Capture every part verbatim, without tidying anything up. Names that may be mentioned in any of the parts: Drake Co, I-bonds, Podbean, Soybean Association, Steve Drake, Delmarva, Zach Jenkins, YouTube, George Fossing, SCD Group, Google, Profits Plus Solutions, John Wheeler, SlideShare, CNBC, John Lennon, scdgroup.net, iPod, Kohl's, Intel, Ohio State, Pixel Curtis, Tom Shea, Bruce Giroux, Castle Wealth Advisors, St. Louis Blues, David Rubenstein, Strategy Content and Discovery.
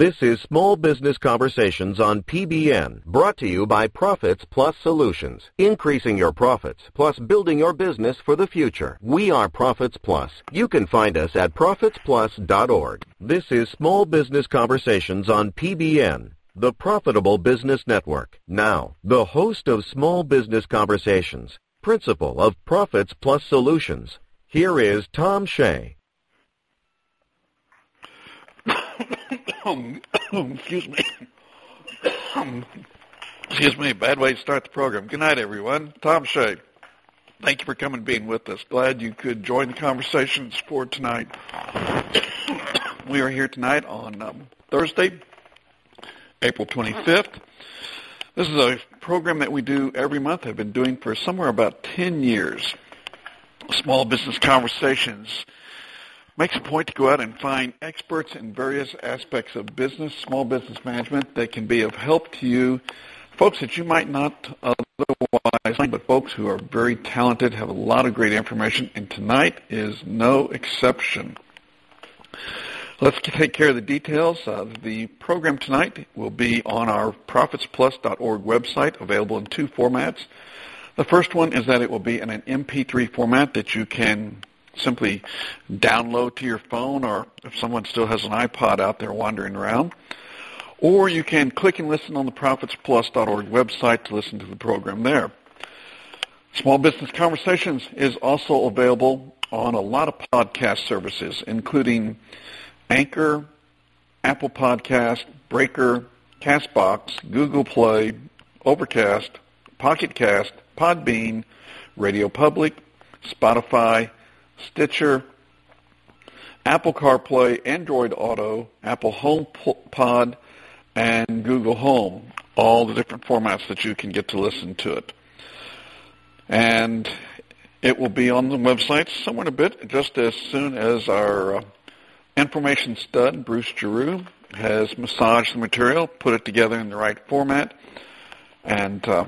This is Small Business Conversations on P B N, brought to you by Profits Plus Solutions. Increasing your profits, plus building your business for the future. We are Profits Plus. You can find us at profits plus dot org. This is Small Business Conversations on P B N, the Profitable Business Network. Now, the host of Small Business Conversations, principal of Profits Plus Solutions. Here is Tom Shea. Um, excuse me. Um, excuse me, bad way to start the program. Good night, everyone. Tom Shea, thank you for coming and being with us. Glad you could join the conversations for tonight. We are here tonight on um, Thursday, April twenty-fifth. This is a program that we do every month. I've been doing for somewhere about ten years, Small Business Conversations. Makes a point to go out and find experts in various aspects of business, small business management that can be of help to you, folks that you might not otherwise find, but folks who are very talented, have a lot of great information, and tonight is no exception. Let's take care of the details. Uh, the program tonight will be on our profits plus dot org website, available in two formats. The first one is that it will be in an M P three format that you can simply download to your phone, or if someone still has an iPod out there wandering around. Or you can click and listen on the profits plus dot org website to listen to the program there. Small Business Conversations is also available on a lot of podcast services, including Anchor, Apple Podcast, Breaker, CastBox, Google Play, Overcast, Pocket Cast, Podbean, Radio Public, Spotify, Stitcher, Apple CarPlay, Android Auto, Apple HomePod, and Google Home, all the different formats that you can get to listen to it. And it will be on the website somewhere in a bit, just as soon as our uh, information stud, Bruce Giroux, has massaged the material, put it together in the right format, and uh,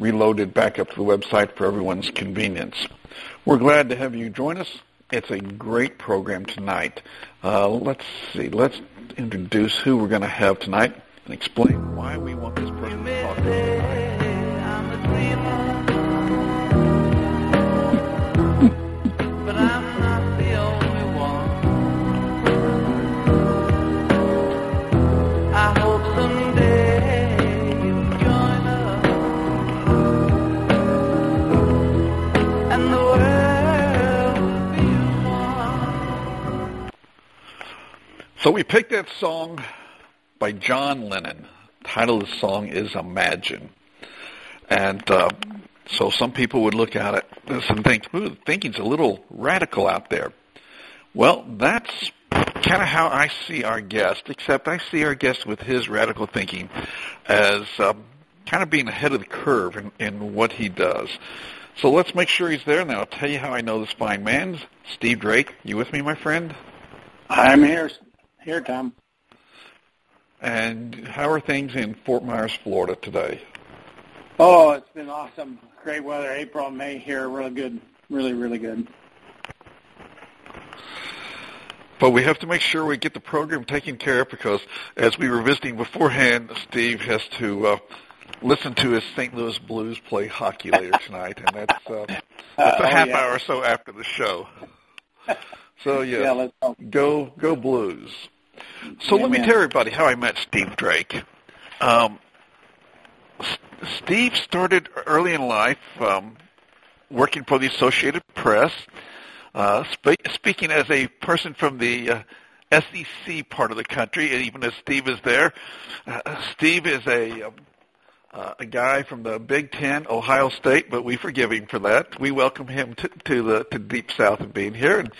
reloaded back up to the website for everyone's convenience. We're glad to have you join us. It's a great program tonight. Uh, let's see. Let's introduce who we're going to have tonight and explain why we want this person to talk to tonight. So we picked that song by John Lennon. The title of the song is Imagine. And uh, so some people would look at it and think, ooh, thinking's a little radical out there. Well, that's kind of how I see our guest, except I see our guest with his radical thinking as um, kind of being ahead of the curve in, in what he does. So let's make sure he's there, and I'll tell you how I know this fine man. Steve Drake, you with me, my friend? I'm here. Here, Tom. And how are things in Fort Myers, Florida today? Oh, it's been awesome. Great weather. April, May here, really good. Really, really good. But we have to make sure we get the program taken care of because, as we were visiting beforehand, Steve has to uh, listen to his Saint Louis Blues play hockey later tonight, and that's, uh, that's uh, a oh, half yeah. hour or so after the show. So, yeah, yeah let's go. go go Blues. So Amen. Let me tell everybody how I met Steve Drake. Um, S- Steve started early in life um, working for the Associated Press, uh, spe- speaking as a person from the uh, S E C part of the country, and even as Steve is there. Uh, Steve is a... Um, Uh, a guy from the Big Ten, Ohio State, but we forgive him for that. We welcome him to, to the to Deep South and being here. And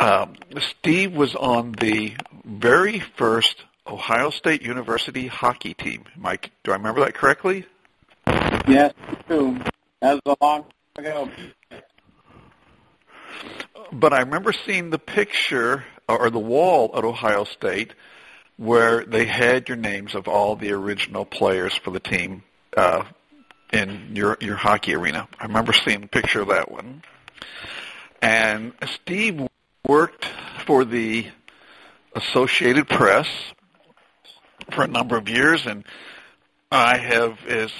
um, Steve was on the very first Ohio State University hockey team. Mike, do I remember that correctly? Yes, true. That was a long time ago. But I remember seeing the picture or the wall at Ohio State where they had your names of all the original players for the team. Uh, in your your hockey arena. I remember seeing a picture of that one. And Steve worked for the Associated Press for a number of years, and I have, is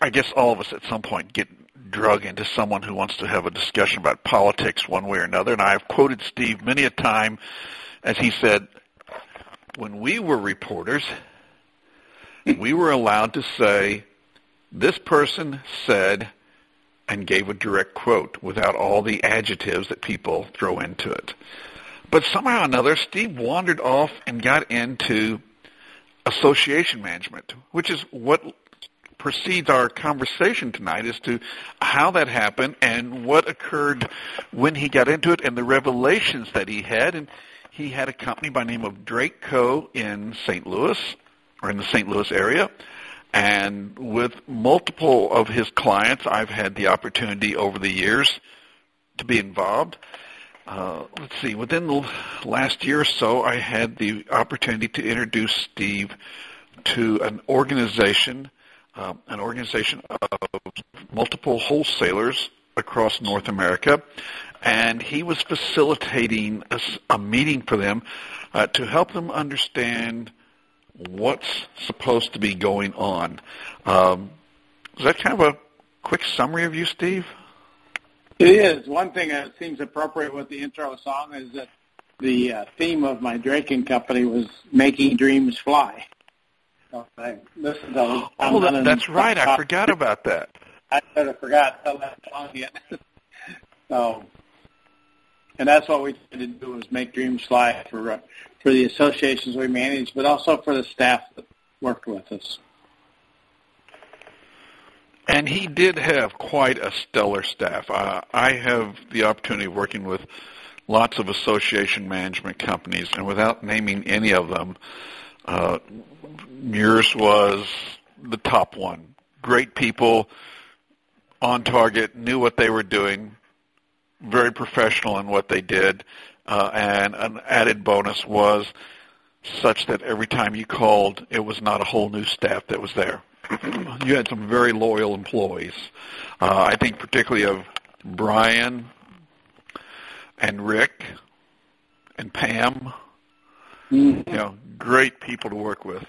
I guess all of us at some point get drug into someone who wants to have a discussion about politics one way or another, and I have quoted Steve many a time as he said, when we were reporters, we were allowed to say, this person said, and gave a direct quote without all the adjectives that people throw into it. But somehow or another, Steve wandered off and got into association management, which is what precedes our conversation tonight as to how that happened and what occurred when he got into it and the revelations that he had. And he had a company by the name of Drake Co in Saint Louis, or in the Saint Louis area. And with multiple of his clients, I've had the opportunity over the years to be involved. Uh, let's see, within the last year or so, I had the opportunity to introduce Steve to an organization, um, an organization of multiple wholesalers across North America, and he was facilitating a, a meeting for them uh, to help them understand what's supposed to be going on. Um, is that kind of a quick summary of you, Steve? It is. One thing that seems appropriate with the intro song is that the uh, theme of my Drake and Company was Making Dreams Fly. So I listened to those. Oh, that, that's right. I forgot about that. I sort of forgot how that song yet. So, and that's what we tried to do, was make dreams fly for uh, for the associations we manage, but also for the staff that worked with us. And he did have quite a stellar staff. Uh, I have the opportunity of working with lots of association management companies, and without naming any of them, uh, yours was the top one. Great people, on target, knew what they were doing, very professional in what they did, uh, and an added bonus was such that every time you called, it was not a whole new staff that was there. You had some very loyal employees. Uh, I think particularly of Brian and Rick and Pam. Mm-hmm. You know, great people to work with.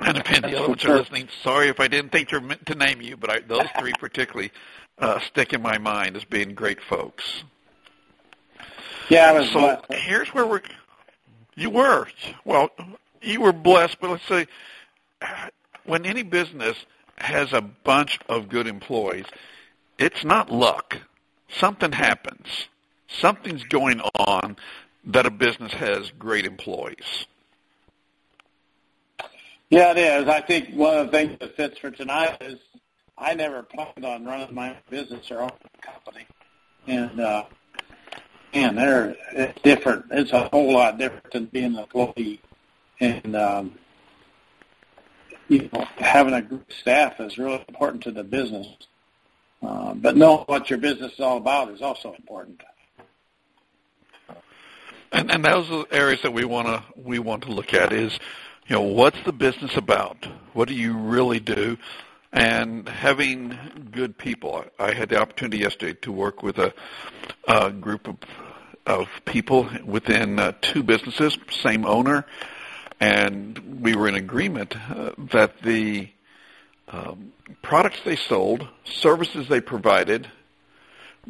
And if any of you are listening, sorry if I didn't think you were meant to name you, but I, those three particularly uh, stick in my mind as being great folks. Yeah, I was so blessed. Here's where we're – you were. Well, you were blessed, but let's say when any business has a bunch of good employees, it's not luck. Something happens. Something's going on that a business has great employees. Yeah, it is. I think one of the things that fits for tonight is I never planned on running my own business or own company. And, uh, man, they're, it's different. It's a whole lot different than being an employee. And, um, you know, having a group staff is really important to the business. Uh, but knowing what your business is all about is also important. And, and those are the areas that we want to we want to look at is, you know, what's the business about? What do you really do? And having good people. I had the opportunity yesterday to work with a, a group of, of people within uh, two businesses, same owner, and we were in agreement uh, that the um, products they sold, services they provided,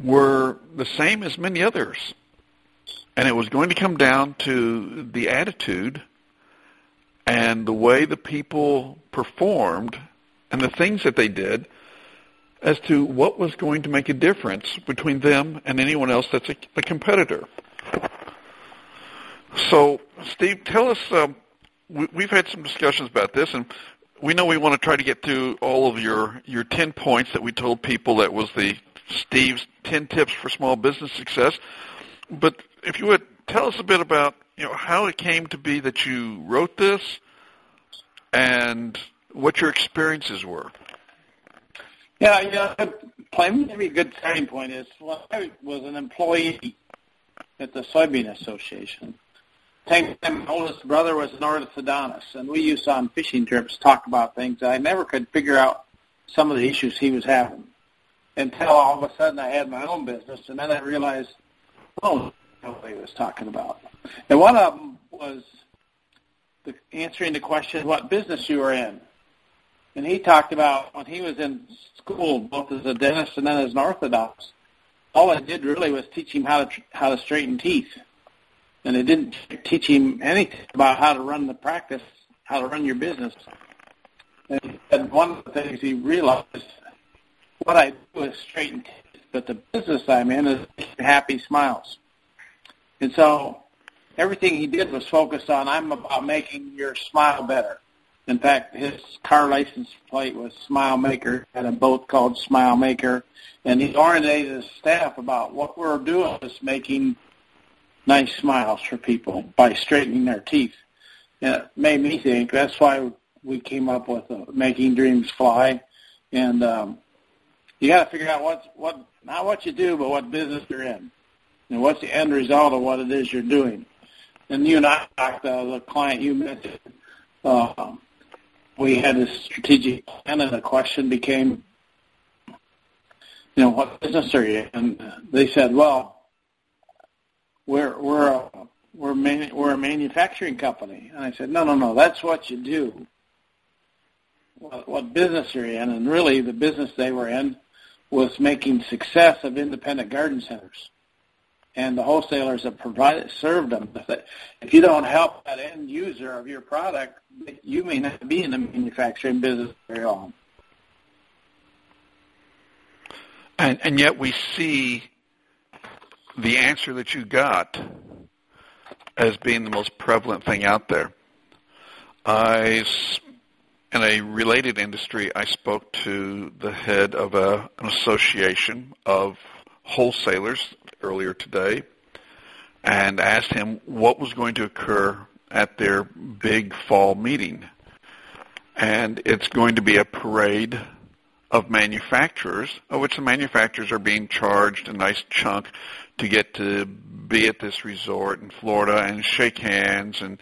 were the same as many others. And it was going to come down to the attitude and the way the people performed and the things that they did as to what was going to make a difference between them and anyone else that's a, a competitor. So, Steve, tell us, um, we, we've had some discussions about this, and we know we want to try to get through all of your, your ten points that we told people that was the Steve's ten tips for small business success. But if you would, tell us a bit about, you know, how it came to be that you wrote this and what your experiences were. Yeah, you know, maybe a good starting point is, well, I was an employee at the Soybean Association. My oldest brother was an orthodontist, and we used to, on fishing trips, talk about things. I never could figure out some of the issues he was having until all of a sudden I had my own business, and then I realized, oh, what he was talking about. And one of them was the, answering the question what business you were in. And he talked about when he was in school, both as a dentist and then as an orthodontist, all I did really was teach him how to how to straighten teeth. And it didn't teach him anything about how to run the practice, how to run your business. And, and one of the things he realized, what I do is straighten teeth, but the business I'm in is happy smiles. And so everything he did was focused on, I'm about making your smile better. In fact, his car license plate was Smile Maker, and a boat called Smile Maker. And he orientated his staff about what we're doing is making nice smiles for people by straightening their teeth. And it made me think that's why we came up with uh, Making Dreams Fly. And um, you got to figure out what's, what not what you do, but what business you're in. And what's the end result of what it is you're doing. And you and I talked uh, the client you mentioned. Uh, we had a strategic plan, and the question became, you know, what business are you in? And they said, well, we're we're a, we're, manu- we're a manufacturing company. And I said, no, no, no, that's what you do. What, what business are you in? And really the business they were in was making success of independent garden centers. And the wholesalers that provided served them. If you don't help that end user of your product, you may not be in the manufacturing business very long. And, and yet we see the answer that you got as being the most prevalent thing out there. I, in a related industry, I spoke to the head of a, an association of wholesalers earlier today and asked him what was going to occur at their big fall meeting. And it's going to be a parade of manufacturers, of which the manufacturers are being charged a nice chunk to get to be at this resort in Florida and shake hands and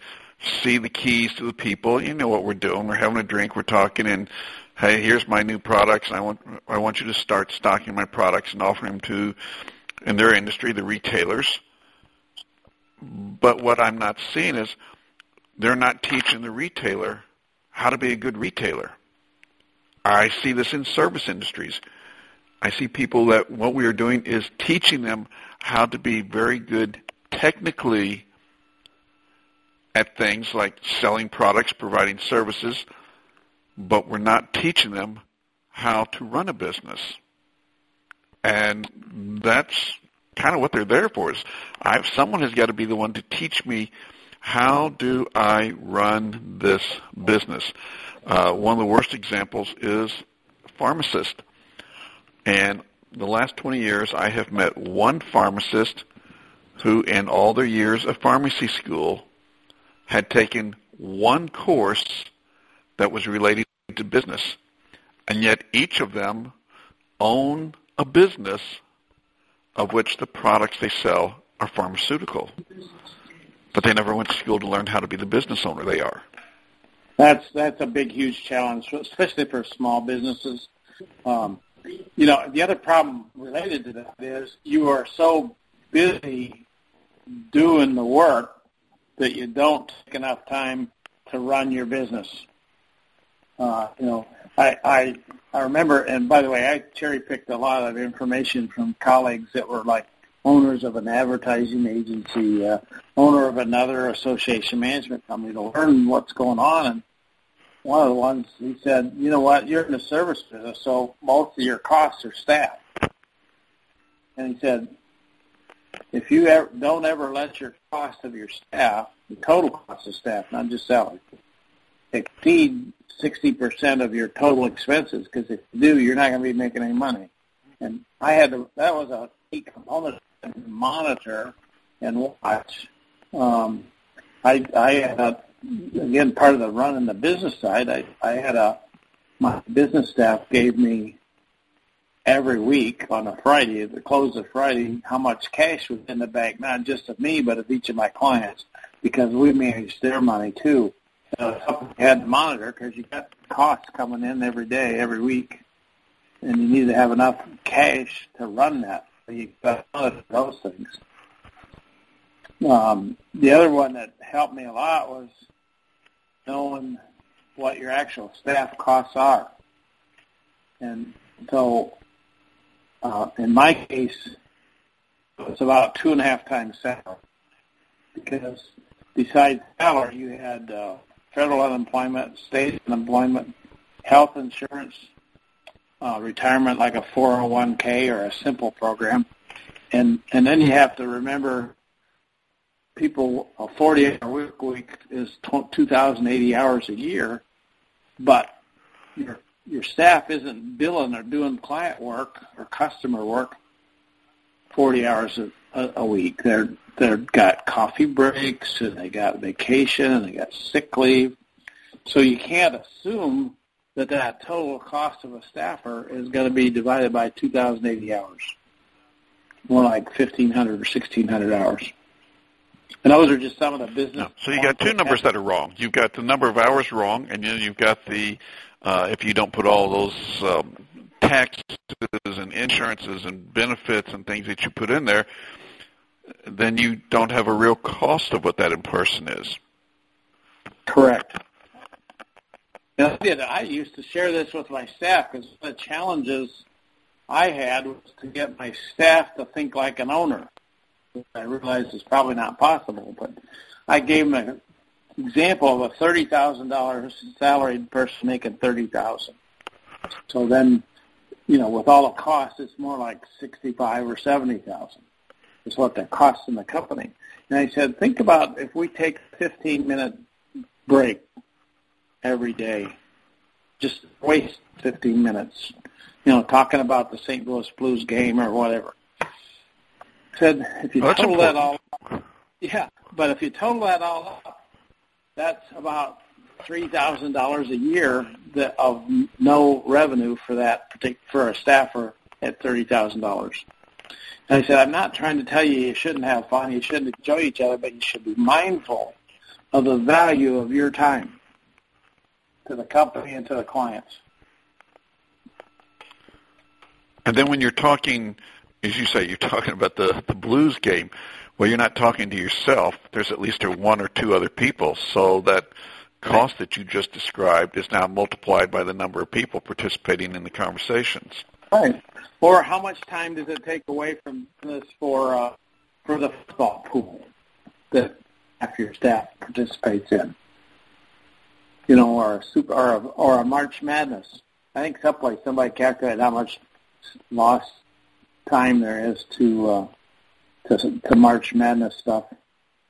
see the keys to the people. You know what we're doing. We're having a drink. We're talking, and hey, here's my new products. I want I want you to start stocking my products and offering them to, in their industry, the retailers. But what I'm not seeing is they're not teaching the retailer how to be a good retailer. I see this in service industries. I see people that what we are doing is teaching them how to be very good technically at things like selling products, providing services, but we're not teaching them how to run a business. And that's kind of what they're there for. Is I've, someone has got to be the one to teach me how do I run this business. Uh, one of the worst examples is pharmacist. And the last twenty years, I have met one pharmacist who, in all their years of pharmacy school, had taken one course that was related to business, and yet each of them own a business of which the products they sell are pharmaceutical, but they never went to school to learn how to be the business owner they are. That's that's a big, huge challenge, especially for small businesses. Um, you know, the other problem related to that is you are so busy doing the work that you don't take enough time to run your business. Uh, you know, I, I I remember, and by the way, I cherry-picked a lot of information from colleagues that were like owners of an advertising agency, uh, owner of another association management company to learn what's going on. And one of the ones, he said, you know what, you're in the service business, so most of your costs are staff. And he said, if you ever, don't ever let your cost of your staff, the total cost of staff, not just salary, exceed sixty percent of your total expenses, because if you do, you're not going to be making any money. And I had to, that was a key component to monitor and watch. Um, I, I had, a, again, part of the run in the business side, I, I had a, my business staff gave me every week on a Friday, at the close of Friday, how much cash was in the bank, not just of me, but of each of my clients, because we managed their money too. Uh, something you had to monitor because you got costs coming in every day, every week, and you need to have enough cash to run that. So you've got to monitor those things. Um, the other one that helped me a lot was knowing what your actual staff costs are. And so uh, in my case, it's about two and a half times salary, because besides salary, you had uh, federal unemployment, state unemployment, health insurance, uh, retirement like a four oh one k or a simple program. And and then you have to remember, people, a forty-hour work week is two thousand eighty hours a year, but your your staff isn't billing or doing client work or customer work forty hours a, a week. They're they've got coffee breaks, and they got vacation, and they got sick leave. So you can't assume that that total cost of a staffer is going to be divided by two thousand eighty hours, more like fifteen hundred or sixteen hundred hours. And those are just some of the business. No. So you got two numbers that are wrong. You've got the number of hours wrong, and then you've got the uh, if you don't put all those um, taxes and insurances and benefits and things that you put in there, then you don't have a real cost of what that in person is. Correct. Now, I used to share this with my staff, because one of the challenges I had was to get my staff to think like an owner. I realized it's probably not possible, but I gave him an example of a thirty thousand dollars salaried person making thirty thousand dollars. So then, you know, with all the costs, it's more like sixty-five thousand dollars or seventy thousand dollars is what that costs in the company. And I said, think about if we take a fifteen-minute break every day, just waste fifteen minutes, you know, talking about the Saint Louis Blues game or whatever. Said if you well, total that all up, yeah, but if you total that all up, that's about three thousand dollars a year that of no revenue for that particular, for a staffer at thirty thousand dollars. And I said, I'm not trying to tell you you shouldn't have fun, you shouldn't enjoy each other, but you should be mindful of the value of your time to the company and to the clients. And then when you're talking, as you say, you're talking about the, the Blues game. Well, you're not talking to yourself. There's at least one or two other people. So that cost that you just described is now multiplied by the number of people participating in the conversations. Right. Or how much time does it take away from this for uh, for the football pool that half your staff participates in? You know, or a, super, or, a, or a March Madness. I think someplace somebody calculated how much lost time there is to, uh, to to March Madness stuff.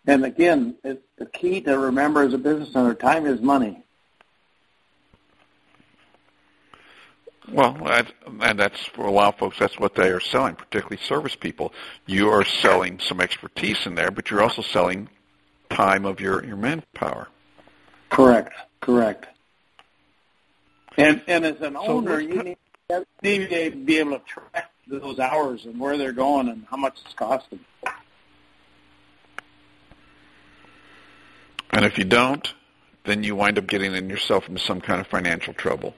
And again, it, the key to remember as a business owner, time is money. Well, that's, and that's for a lot of folks, that's what they are selling, particularly service people. You are selling some expertise in there, but you're also selling time of your, your manpower. Correct, correct. And and as an so owner, you need, you need to be able to track those hours and where they're going and how much it's costing. And if you don't, then you wind up getting in yourself into some kind of financial trouble.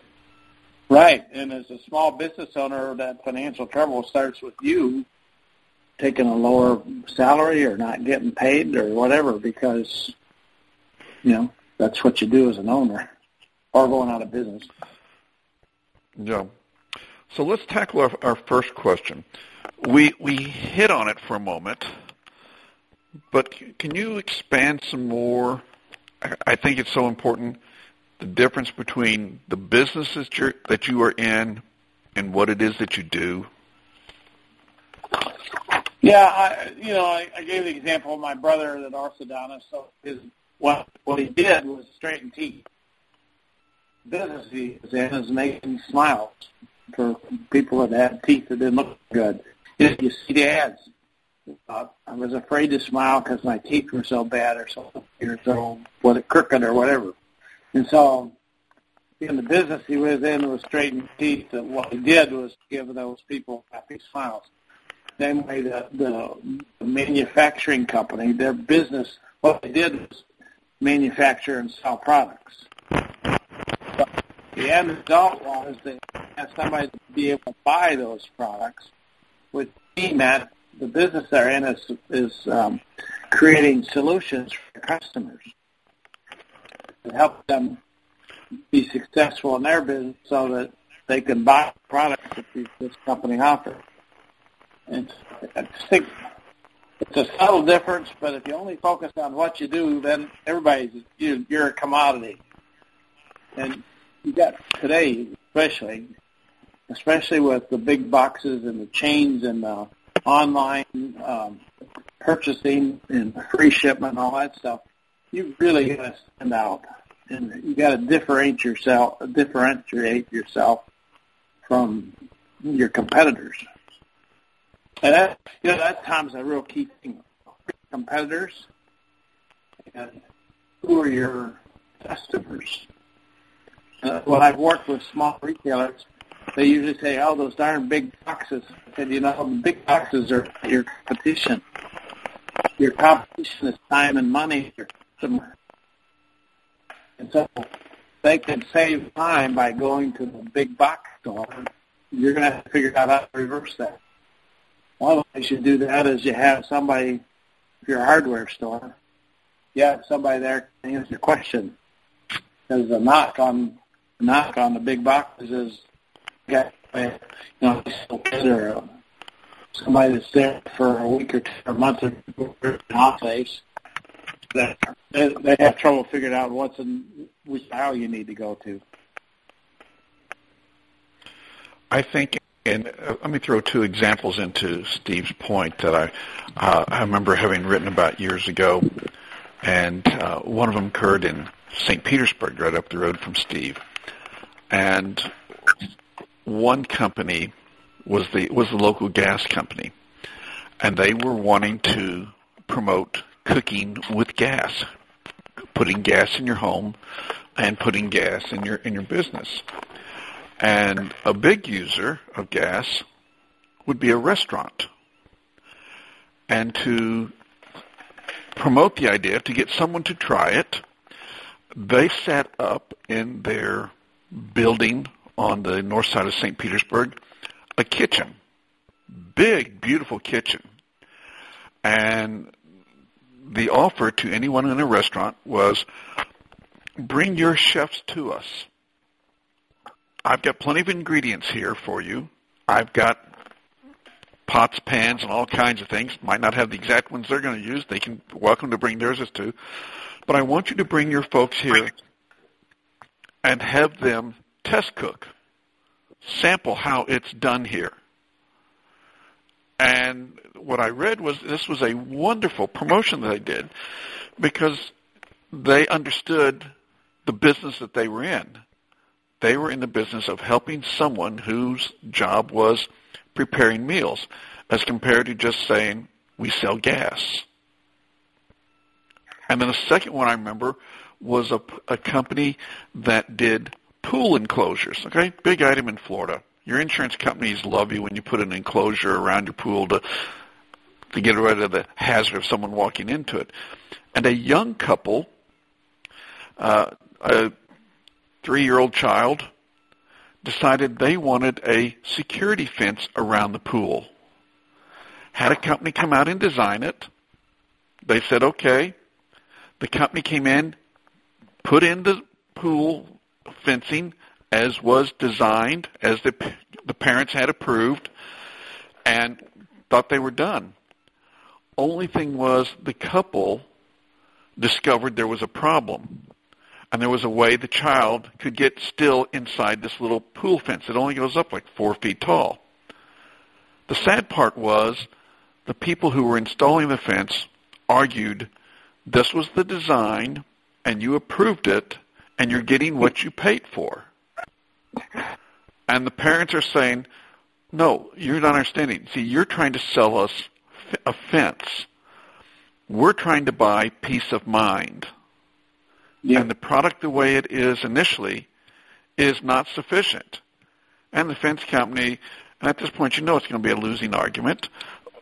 Right. And as a small business owner, that financial trouble starts with you taking a lower salary or not getting paid or whatever, because, you know, that's what you do as an owner or going out of business. Yeah. So let's tackle our, our first question. We we hit on it for a moment, but can you expand some more? I think it's so important, the difference between the businesses that, you're, that you are in and what it is that you do. Yeah, I, you know, I, I gave the example of my brother, that orthodontist. So his what what he did was straighten teeth. The business he was in is making smiles for people that had teeth that didn't look good. You, you see the ads. Uh, I was afraid to smile because my teeth were so bad or so, or so what it crooked or whatever. And so in the business he was in was straightening teeth, and what he did was give those people happy smiles. Then the, the, the manufacturing company, their business, what they did was manufacture and sell products. The end result was they had somebody to be able to buy those products, which means that the business they're in is, is um, creating solutions for customers. to help them be successful in their business so that they can buy products that this company offers. And I just think it's a subtle difference, but if you only focus on what you do, then everybody's, you, you're a commodity. And you got today, especially, especially with the big boxes and the chains and the online um, purchasing and free shipment and all that stuff, you really got to stand out, and you got to differentiate yourself, differentiate yourself from your competitors. And that, you know, that time's a real key thing. Competitors, and who are your customers? Uh, when I've worked with small retailers, they usually say, "Oh, those darn big boxes." I said, "You know, the big boxes are your competition. Your competition is time and money, your customer." And so they can save time by going to the big box store. You're going to have to figure out how to reverse that. One way you should do that is you have somebody, if you're a hardware store, you have somebody there to answer your question. Because the knock on, knock on the big boxes is, you know, or somebody that's there for a week or two or a month or two in holidays, that they have trouble figuring out what's in which aisle you need to go to. I think, and let me throw two examples into Steve's point that I uh, I remember having written about years ago, and uh, one of them occurred in Saint Petersburg, right up the road from Steve, and one company was the was the local gas company, and they were wanting to promote cooking with gas, putting gas in your home and putting gas in your in your business. And a big user of gas would be a restaurant. And to promote the idea, to get someone to try it, they set up in their building on the north side of Saint Petersburg, a kitchen, big, beautiful kitchen. And the offer to anyone in a restaurant was, bring your chefs to us. I've got plenty of ingredients here for you. I've got pots, pans, and all kinds of things. Might not have the exact ones they're going to use. They can welcome to bring theirs as too. But I want you to bring your folks here and have them test cook, sample how it's done here. And what I read was this was a wonderful promotion that they did because they understood the business that they were in. They were in the business of helping someone whose job was preparing meals as compared to just saying, we sell gas. And then the second one I remember was a, a company that did pool enclosures, okay? Big item in Florida. Your insurance companies love you when you put an enclosure around your pool to to get rid of the hazard of someone walking into it. And a young couple, uh, a three-year-old child, decided they wanted a security fence around the pool. Had a company come out and design it. They said, okay. The company came in, put in the pool fencing as was designed, as the the parents had approved, and thought they were done. Only thing was the couple discovered there was a problem, and there was a way the child could get still inside this little pool fence. It only goes up like four feet tall. The sad part was the people who were installing the fence argued this was the design, and you approved it, and you're getting what you paid for. And the parents are saying, no, you're not understanding. See, you're trying to sell us a fence. We're trying to buy peace of mind. Yeah. And the product the way it is initially is not sufficient. And the fence company, and at this point you know it's going to be a losing argument,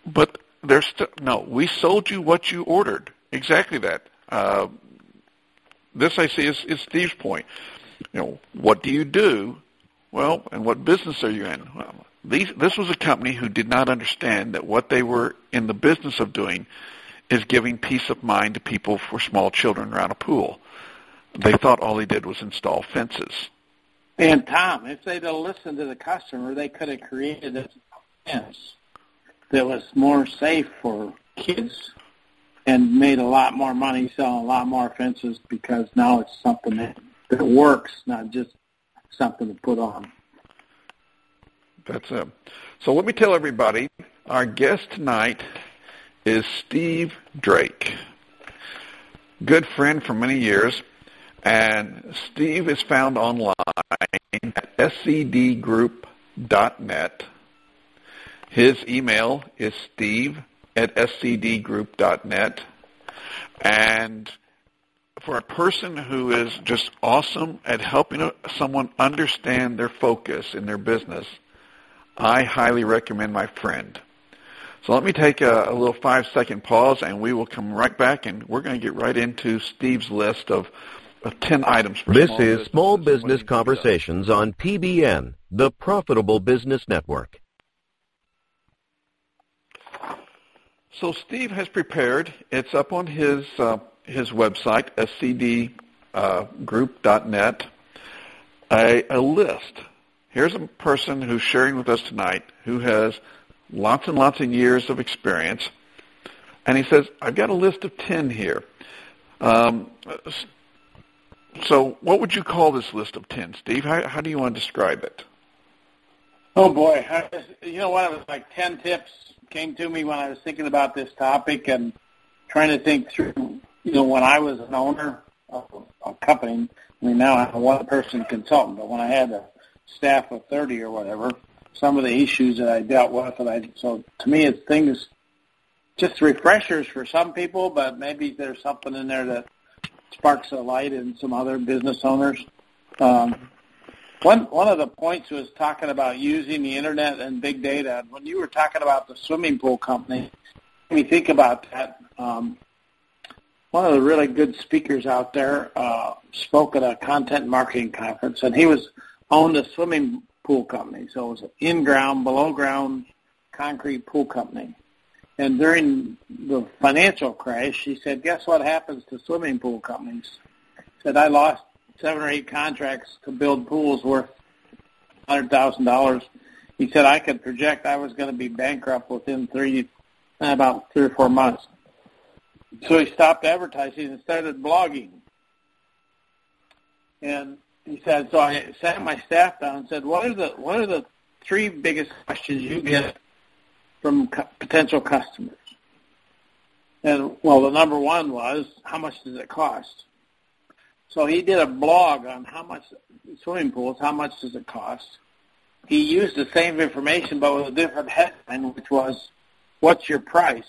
but they're st- no, we sold you what you ordered. Exactly that. Uh, This, I see, is, is Steve's point. You know, what do you do? Well, and what business are you in? Well, these, this was a company who did not understand that what they were in the business of doing is giving peace of mind to people for small children around a pool. they thought all he did was install fences. And, Tom, if they'd have listened to the customer, they could have created a fence that was more safe for kids and made a lot more money selling a lot more fences, because now it's something that, that works, not just something to put on. That's it. So let me tell everybody, our guest tonight is Steve Drake, good friend for many years. And Steve is found online at S C D group dot net. His email is steve at S C D group dot net. And for a person who is just awesome at helping someone understand their focus in their business, I highly recommend my friend. So let me take a, a little five-second pause, and we will come right back, and we're going to get right into Steve's list of ten items for this is Small Business Conversations on P B N, the Profitable Business Network. So Steve has prepared. It's up on his uh, his website, S C D group dot net, a, a list. Here's a person who's sharing with us tonight who has lots and lots of years of experience, and he says, I've got a list of ten here. Um So what would you call this list of ten, Steve? How, how do you want to describe it? Oh, boy. I, you know what? It was like ten tips came to me when I was thinking about this topic and trying to think through, you know, when I was an owner of a company. I mean, now I'm a one-person consultant, but when I had a staff of thirty or whatever, some of the issues that I dealt with. And I, so to me, it's things, just refreshers for some people, but maybe there's something in there that sparks a light in some other business owners. Um, one one of the points was talking about using the internet and big data. And when you were talking about the swimming pool company, let me think about that. Um, one of the really good speakers out there uh, spoke at a content marketing conference, and he was owned a swimming pool company. So it was an in-ground, below-ground concrete pool company. And during the financial crash, he said, guess what happens to swimming pool companies? He said, I lost seven or eight contracts to build pools worth one hundred thousand dollars. He said, I could project I was going to be bankrupt within three, about three or four months. So he stopped advertising and started blogging. And he said, so I sat my staff down and said, what are the, what are the three biggest questions you get from potential customers? And, well, the number one was, how much does it cost? So he did a blog on how much swimming pools, how much does it cost? He used the same information but with a different headline, which was, what's your price?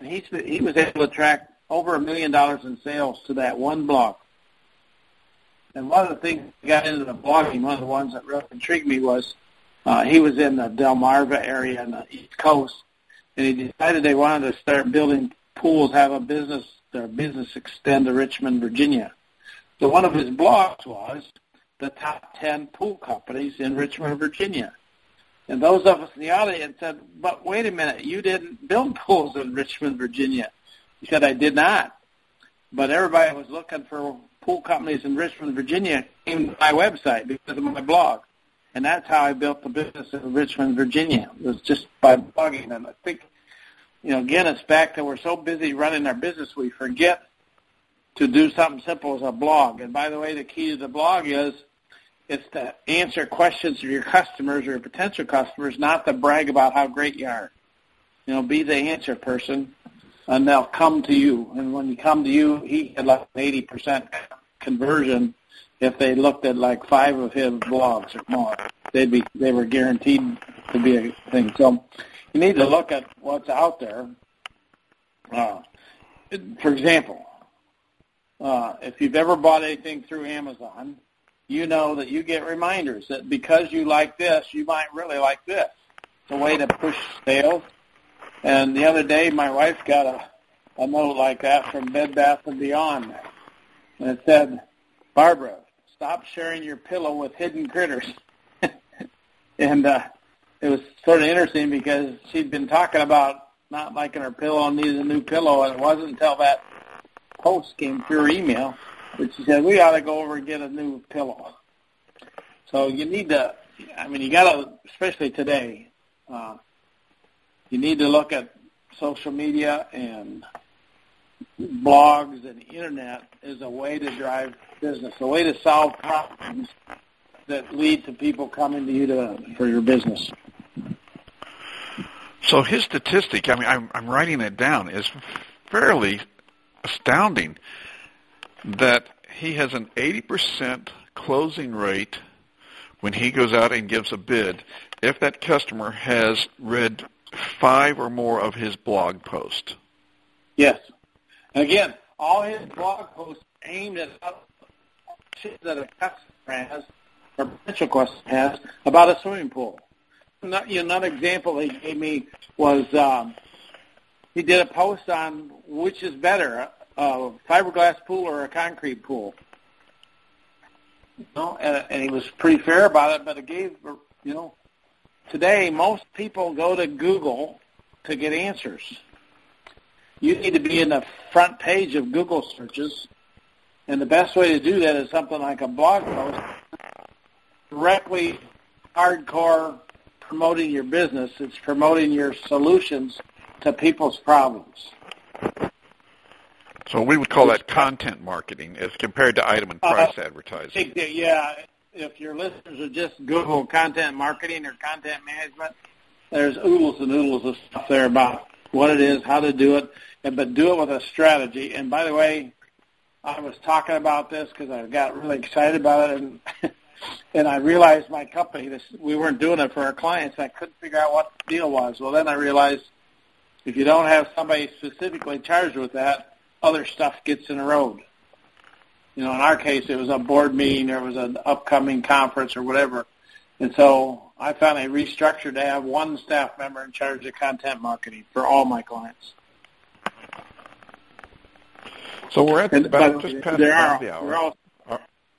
And he, he was able to track over a million dollars in sales to that one blog. And one of the things that got into the blogging, one of the ones that really intrigued me was, Uh, he was in the Delmarva area on the East Coast, and he decided they wanted to start building pools, have a business, their business extend to Richmond, Virginia. So one of his blogs was the top ten pool companies in Richmond, Virginia. And those of us in the audience said, but wait a minute, you didn't build pools in Richmond, Virginia. He said, I did not. But everybody was looking for pool companies in Richmond, Virginia, came to my website because of my blog. And that's how I built the business in Richmond, Virginia. It was just by blogging. And I think, you know, again, it's back to we're so busy running our business, we forget to do something simple as a blog. And, by the way, the key to the blog is it's to answer questions of your customers or your potential customers, not to brag about how great you are. You know, be the answer person, and they'll come to you. And when you come to you, he had like an eighty percent conversion. If they looked at like five of his blogs or more, they'd be they were guaranteed to be a thing. So you need to look at what's out there. Uh, for example, uh, if you've ever bought anything through Amazon, you know that you get reminders that because you like this, you might really like this. It's a way to push sales. And the other day, my wife got a, a note like that from Bed Bath and Beyond, and it said, Barbara, stop sharing your pillow with hidden critters. and uh, it was sort of interesting because she'd been talking about not liking her pillow and needed a new pillow, and it wasn't until that post came through her email But she said, we ought to go over and get a new pillow. So you need to, I mean, you got to, especially today, uh, you need to look at social media and blogs and the internet as a way to drive business, a way to solve problems that lead to people coming to you to, for your business. So his statistic, I mean, I'm, I'm writing it down, is fairly astounding that he has an eighty percent closing rate when he goes out and gives a bid if that customer has read five or more of his blog posts. Yes. And again, all his blog posts aimed at that a customer has or potential customer has about a swimming pool. Another example he gave me was um, he did a post on which is better, a fiberglass pool or a concrete pool. You know, and, and he was pretty fair about it, but it gave, you know, today most people go to Google to get answers. You need to be in the front page of Google searches, and the best way to do that is something like a blog post, directly hardcore promoting your business. It's promoting your solutions to people's problems. So we would call that content marketing as compared to item and price uh, advertising. Yeah, if your listeners are just Google content marketing or content management, there's oodles and oodles of stuff there about what it is, how to do it, and but do it with a strategy. And by the way, I was talking about this because I got really excited about it, and And I realized my company, this, we weren't doing it for our clients. I couldn't figure out what the deal was. Well, then I realized if you don't have somebody specifically charged with that, other stuff gets in the road. You know, in our case, it was a board meeting or it was an upcoming conference or whatever. And so I finally restructured to have one staff member in charge of content marketing for all my clients. So we're at the, and, about just past the hour. We're all,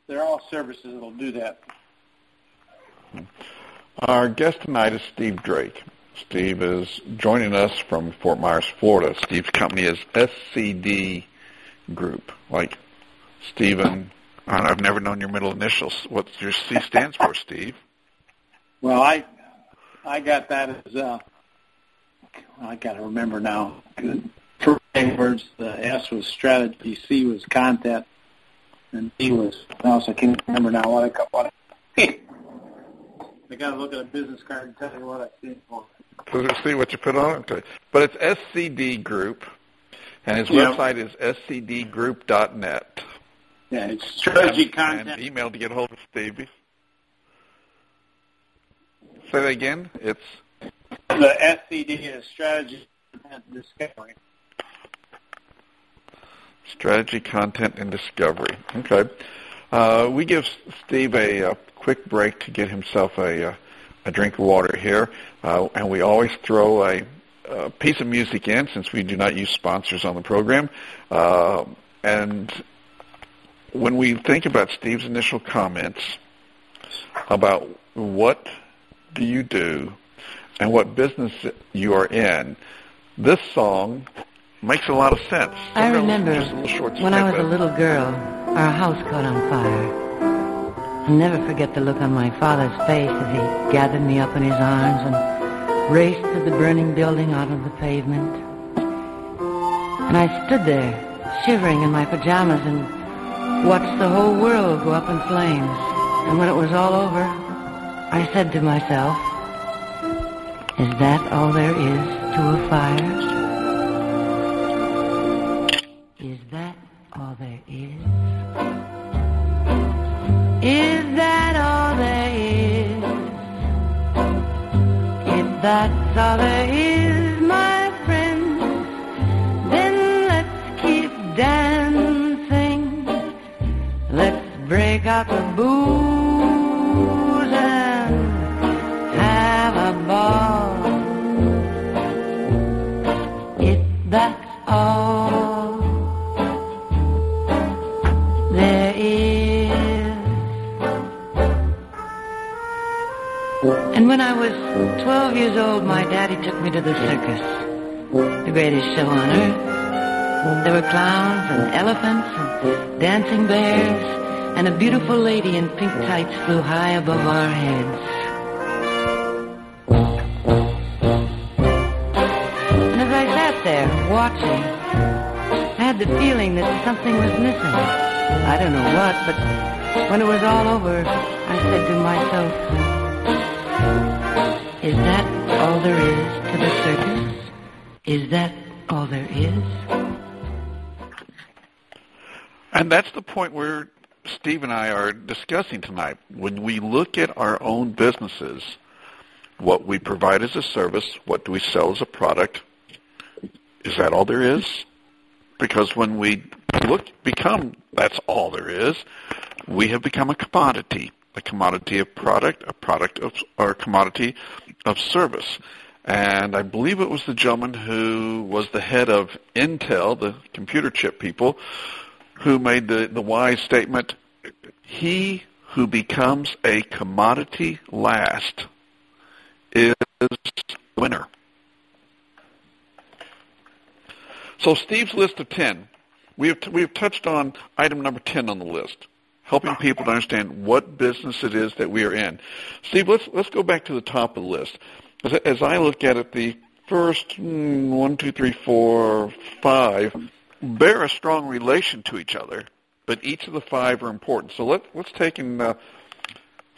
They're all services that will do that. Our guest tonight is Steve Drake. Steve is joining us from Fort Myers, Florida. Steve's company is S C D Group. Like Stephen, I've never known your middle initials. What's your C stands for, Steve? Well, I I got that as uh, I got to remember now. First words, the S was strategy, C was content. And he was, no, so I can't remember now what I got. What I, I got to look at a business card and tell you what I see. Let's see what you put on it. But it's S C D Group, and his yeah. website is S C D group dot net. Yeah, it's strategy content. And email to get a hold of Stevie. Say that again. It's the S C D is strategy content and discovery. Strategy, Content, and Discovery. Okay. Uh, we give Steve a, a quick break to get himself a, a, a drink of water here, uh, and we always throw a, a piece of music in since we do not use sponsors on the program. Uh, and when we think about Steve's initial comments about what do you do and what business you are in, this song makes a lot of sense. I remember when I was a little girl, our house caught on fire. I'll never forget the look on my father's face as he gathered me up in his arms and raced to the burning building out of the pavement. And I stood there, shivering in my pajamas, and watched the whole world go up in flames. And when it was all over, I said to myself, is that all there is to a fire? Is that all there is? Is that all there is? If that's all there is, my friends, then let's keep dancing. Let's break out the booze and have a ball. If that's all And when I was twelve years old, my daddy took me to the circus, the greatest show on earth. There were clowns and elephants and dancing bears, and a beautiful lady in pink tights flew high above our heads. And as I sat there watching, I had the feeling that something was missing. I don't know what, but when it was all over, I said to myself, is that all there is to the circus? Is that all there is? And that's the point where Steve and I are discussing tonight. When we look at our own businesses, what we provide as a service, what do we sell as a product, is that all there is? Because when we look, become that's all there is, we have become a commodity, a commodity of product, a product of, or a commodity of service. And I believe it was the gentleman who was the head of Intel, the computer chip people, who made the, the wise statement, he who becomes a commodity last is the winner. So Steve's list of ten, we have, t- we have touched on item number ten on the list, helping people to understand what business it is that we are in. Steve, let's, let's go back to the top of the list. As, as I look at it, the first mm, one, two, three, four, five, bear a strong relation to each other, but each of the five are important. So let, let's take and uh,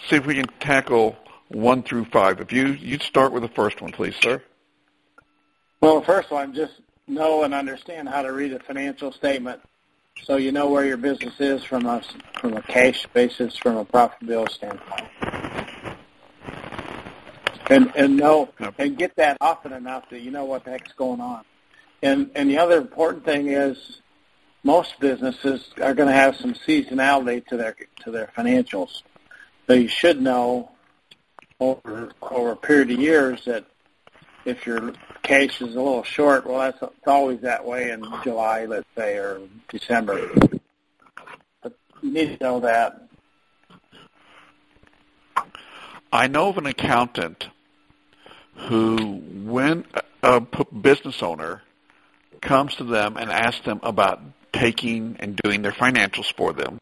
see if we can tackle one through five. If you, you'd start with the first one, please, sir. Well, first one, just know and understand how to read a financial statement so you know where your business is from a, from a cash basis, from a profit bill standpoint. And, and know yep. and get that often enough that you know what the heck's going on. And, and the other important thing is most businesses are going to have some seasonality to their to their financials. So you should know over, over a period of years that if your cash is a little short, well, that's it's always that way in July, let's say, or December. But you need to know that. I know of an accountant who, when a business owner comes to them and asks them about taking and doing their financials for them,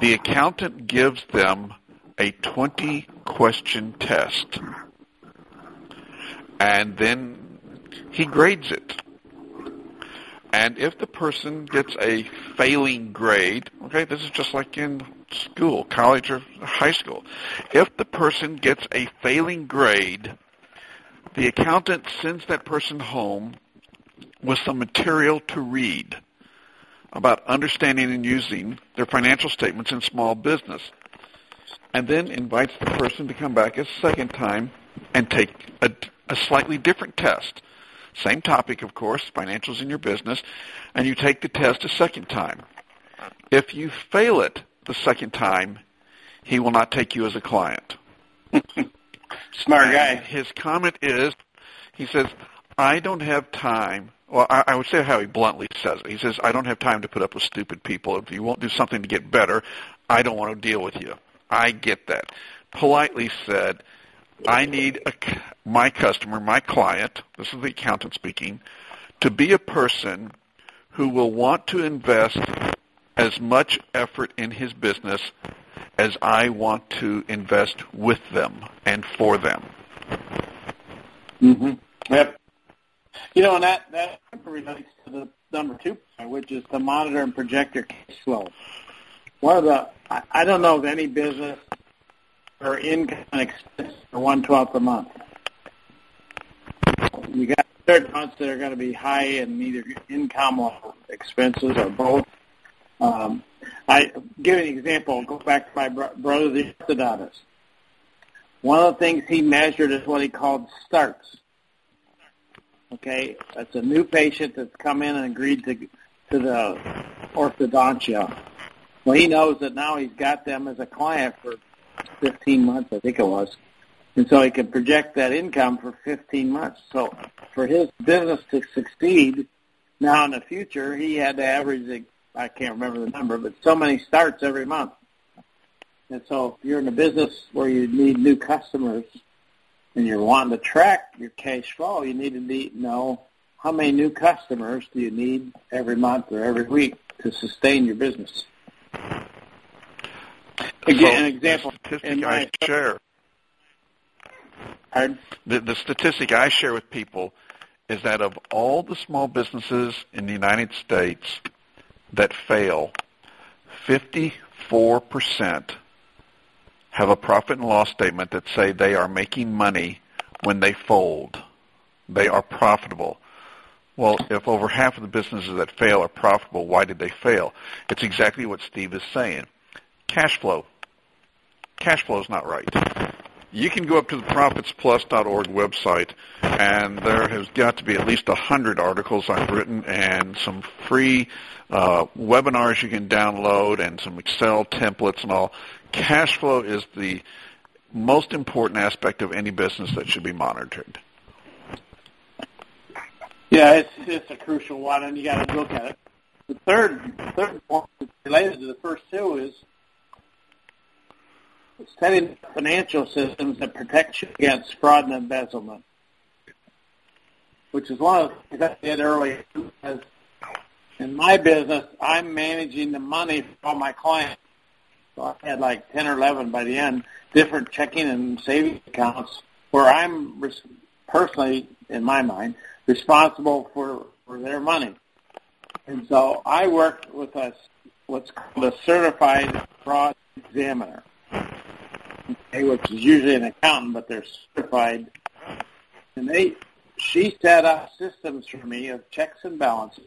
the accountant gives them a twenty-question test, and then he grades it. And if the person gets a failing grade, okay, this is just like in school, college or high school. If the person gets a failing grade, the accountant sends that person home with some material to read about understanding and using their financial statements in small business, and then invites the person to come back a second time and take a, a slightly different test. Same topic, of course, financials in your business, and you take the test a second time. If you fail it the second time, he will not take you as a client. Smart guy. And his comment is, he says, I don't have time. Well, I, I would say how he bluntly says it. He says, I don't have time to put up with stupid people. If you won't do something to get better, I don't want to deal with you. I get that. Politely said, I need a, my customer, my client, this is the accountant speaking, to be a person who will want to invest as much effort in his business as I want to invest with them and for them. Mm-hmm. Yep. You know, and that, that relates to the number two point, which is to monitor and project your cash flow. One of the, I, I don't know of any business or income and expense for one twelfth a month. You got certain months that are going to be high in either income or expenses or both. Um, I give an example. Go back to my bro- brother, the orthodontist. One of the things he measured is what he called starts. Okay, that's a new patient that's come in and agreed to to the orthodontia. Well, he knows that now he's got them as a client for fifteen months, I think it was, and so he can project that income for fifteen months. So for his business to succeed now in the future, he had to average, I can't remember the number, but so many starts every month. And so if you're in a business where you need new customers, and you're wanting to track your cash flow, you need to know how many new customers do you need every month or every week to sustain your business? Again, so an example. The statistic I share. Pardon? The, the statistic I share with people is that of all the small businesses in the United States that fail, fifty-four percent have a profit and loss statement that say they are making money when they fold. They are profitable. Well, if over half of the businesses that fail are profitable, why did they fail? It's exactly what Steve is saying. Cash flow. Cash flow is not right. You can go up to the profits plus dot org website, and there has got to be at least one hundred articles I've written and some free uh, webinars you can download and some Excel templates and all. Cash flow is the most important aspect of any business that should be monitored. Yeah, it's it's a crucial one, and you got to look at it. The third, the third point related to the first two is setting financial systems that protect you against fraud and embezzlement, which is one of the things I did earlier. In my business, I'm managing the money for all my clients. So I had like ten or eleven by the end, different checking and savings accounts where I'm personally, in my mind, responsible for, for their money. And so I worked with a, what's called a certified fraud examiner, which is usually an accountant, but they're certified. And they, she set up systems for me of checks and balances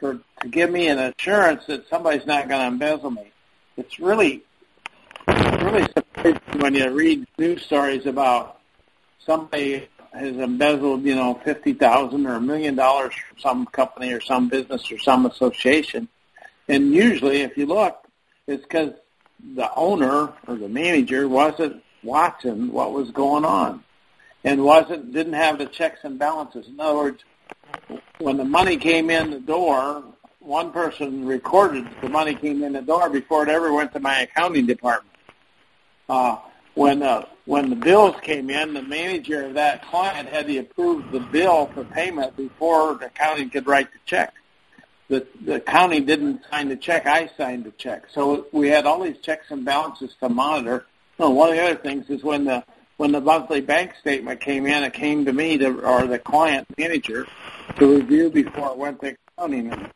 for to give me an assurance that somebody's not going to embezzle me. It's really, it's really surprising when you read news stories about somebody has embezzled, you know, fifty thousand dollars or a million dollars from some company or some business or some association. And usually, if you look, it's because the owner or the manager wasn't watching what was going on and wasn't didn't have the checks and balances. In other words, when the money came in the door, one person recorded the money came in the door before it ever went to my accounting department. Uh, when uh, when the bills came in, the manager of that client had to approve the bill for payment before the accounting could write the check. The, the county didn't sign the check. I signed the check. So we had all these checks and balances to monitor. No, one of the other things is when the when the monthly bank statement came in, it came to me to, or the client manager to review before it went to accounting. And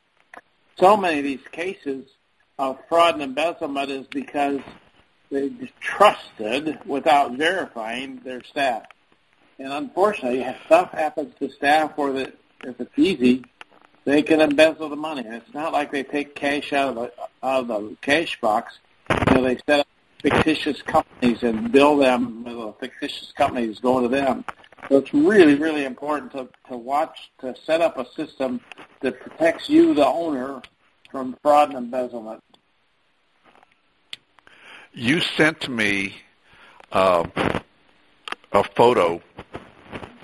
so many of these cases of fraud and embezzlement is because they trusted without verifying their staff. And unfortunately, stuff happens to staff where the, if it's easy, they can embezzle the money. And it's not like they take cash out of the, out of the cash box. You know, they set up fictitious companies and bill them with a fictitious companies going to them. So it's really, really important to, to watch, to set up a system that protects you, the owner, from fraud and embezzlement. You sent me uh, a photo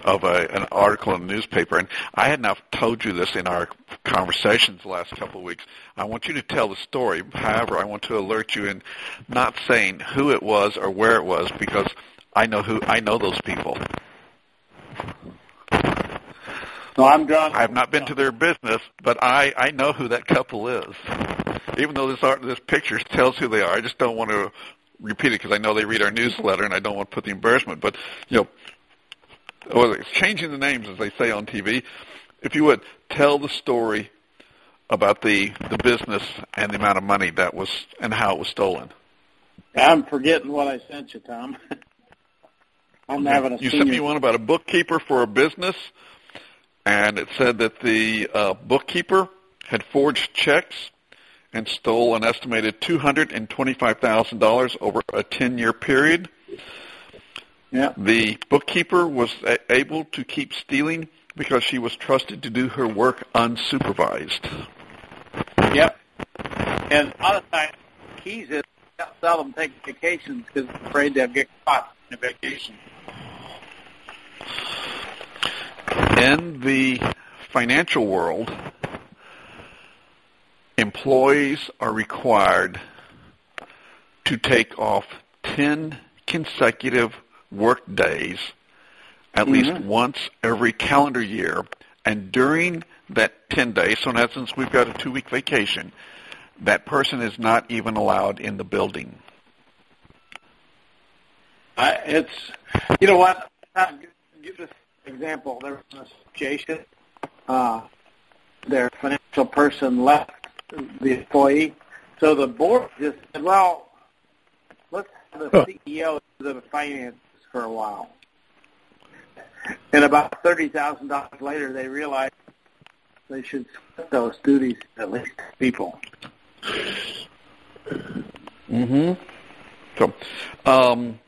of a, an article in the newspaper, and I had not told you this in our conversations the last couple of weeks. I want you to tell the story. However, I want to alert you in not saying who it was or where it was, because I know who I know those people. No, I'm John. I have not been to their business, but I, I know who that couple is. Even though this art, this picture tells who they are, I just don't want to repeat it because I know they read our newsletter, and I don't want to put the embarrassment. But you know. Well, it's changing the names, as they say on T V. If you would, tell the story about the, the business and the amount of money that was and how it was stolen. I'm forgetting what I sent you, Tom. I'm having a you senior. Sent me one about a bookkeeper for a business, and it said that the uh, bookkeeper had forged checks and stole an estimated two hundred twenty-five thousand dollars over a ten-year period. Yeah. The bookkeeper was able to keep stealing because she was trusted to do her work unsupervised. Yep. And a lot of times, he's in, seldom take vacations because they're afraid they'll get caught in a vacation. In the financial world, employees are required to take off ten consecutive work days at mm-hmm. least once every calendar year And during that ten days, so in essence we've got a two-week vacation, that person is not even allowed in the building. I, it's, you know what, I'll give this example. There was an association. Uh, their financial person left the employee. So the board just said, well, let's have the C E O do the finances for a while. And about thirty thousand dollars later, they realized they should split those duties at least to people. Mm-hmm. So, um,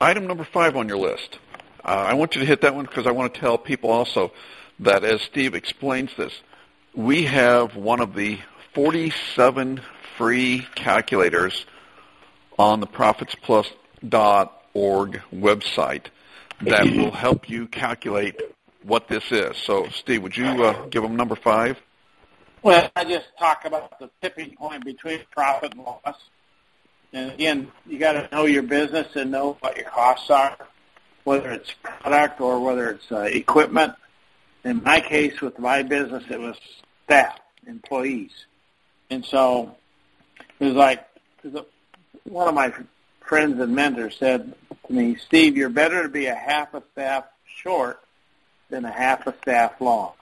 item number five on your list. Uh, I want you to hit that one because I want to tell people also that as Steve explains this, we have one of the forty-seven free calculators on the profits plus dot org website that will help you calculate what this is. So, Steve, would you uh, give them number five? Well, I just talk about the tipping point between profit and loss. And, again, you got to know your business and know what your costs are, whether it's product or whether it's uh, equipment. In my case, with my business, it was staff, employees. And so it was like one of my friends and mentors said to me, Steve, you're better to be a half a staff short than a half a staff long,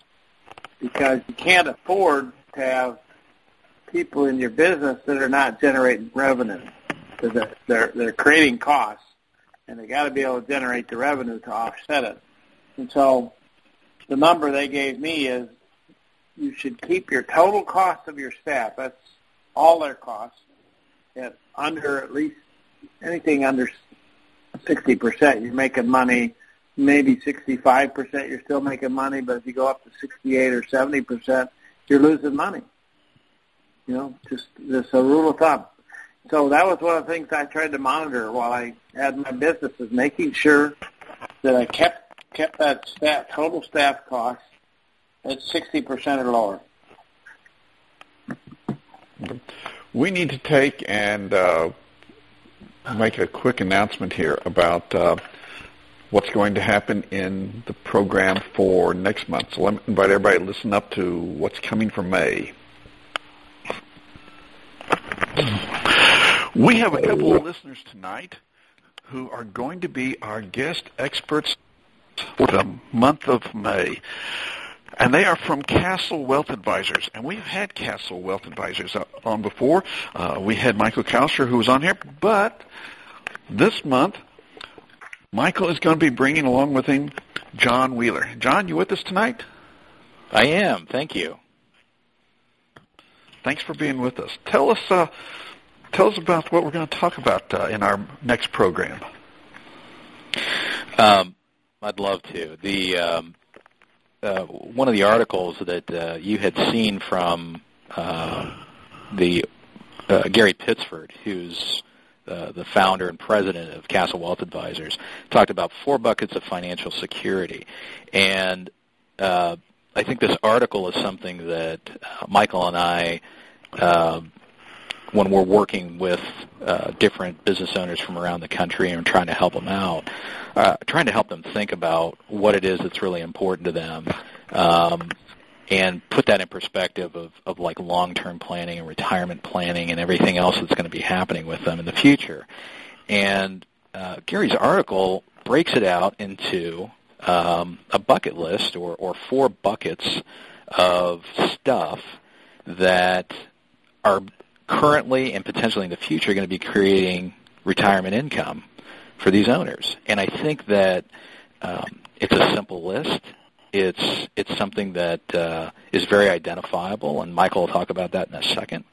because you can't afford to have people in your business that are not generating revenue. They're, they're, they're creating costs, and they got to be able to generate the revenue to offset it. And so the number they gave me is you should keep your total cost of your staff, that's all their costs, at under at least anything under sixty percent. You're making money, maybe sixty-five percent you're still making money, but if you go up to sixty-eight or seventy percent, you're losing money. You know, just, just a rule of thumb. So that was one of the things I tried to monitor while I had my business, is making sure that I kept kept that staff, total staff cost at sixty percent or lower. We need to take and uh, make a quick announcement here about uh, what's going to happen in the program for next month. So let me invite everybody to listen up to what's coming for May. We have a couple of listeners tonight who are going to be our guest experts for the month of May. And they are from Castle Wealth Advisors. And we've had Castle Wealth Advisors on before. Uh, we had Michael Kauscher, who was on here. But this month, Michael is going to be bringing along with him John Wheeler. John, you with us tonight? I am. Thank you. Thanks for being with us. Tell us, uh, tell us about what we're going to talk about uh, in our next program. Um, I'd love to. The um, uh, one of the articles that uh, you had seen from uh, the uh, Gary Pittsford, who's uh, the founder and president of Castle Wealth Advisors, talked about four buckets of financial security, and uh, I think this article is something that Michael and I, uh, when we're working with uh, different business owners from around the country and trying to help them out, uh, trying to help them think about what it is that's really important to them, um, and put that in perspective of, of like long-term planning and retirement planning and everything else that's going to be happening with them in the future. And uh, Gary's article breaks it out into um, a bucket list or, or four buckets of stuff that are currently and potentially in the future going to be creating retirement income for these owners. And I think that um, it's a simple list. It's it's something that uh, is very identifiable, and Michael will talk about that in a second.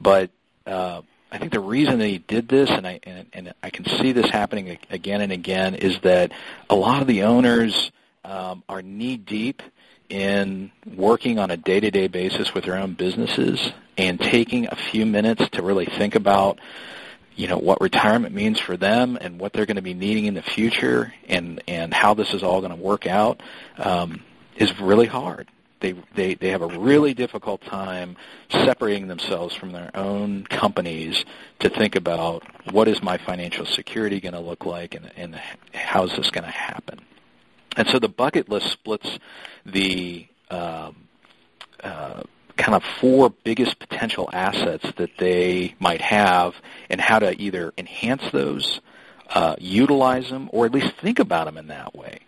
But uh, I think the reason that he did this, and I and, and I can see this happening again and again, is that a lot of the owners um, are knee-deep in working on a day-to-day basis with their own businesses and taking a few minutes to really think about, you know, what retirement means for them and what they're going to be needing in the future and, and how this is all going to work out um, is really hard. They, they they have a really difficult time separating themselves from their own companies to think about what is my financial security going to look like and, and how is this going to happen. And so the bucket list splits the uh, uh, kind of four biggest potential assets that they might have and how to either enhance those, uh, utilize them, or at least think about them in that way.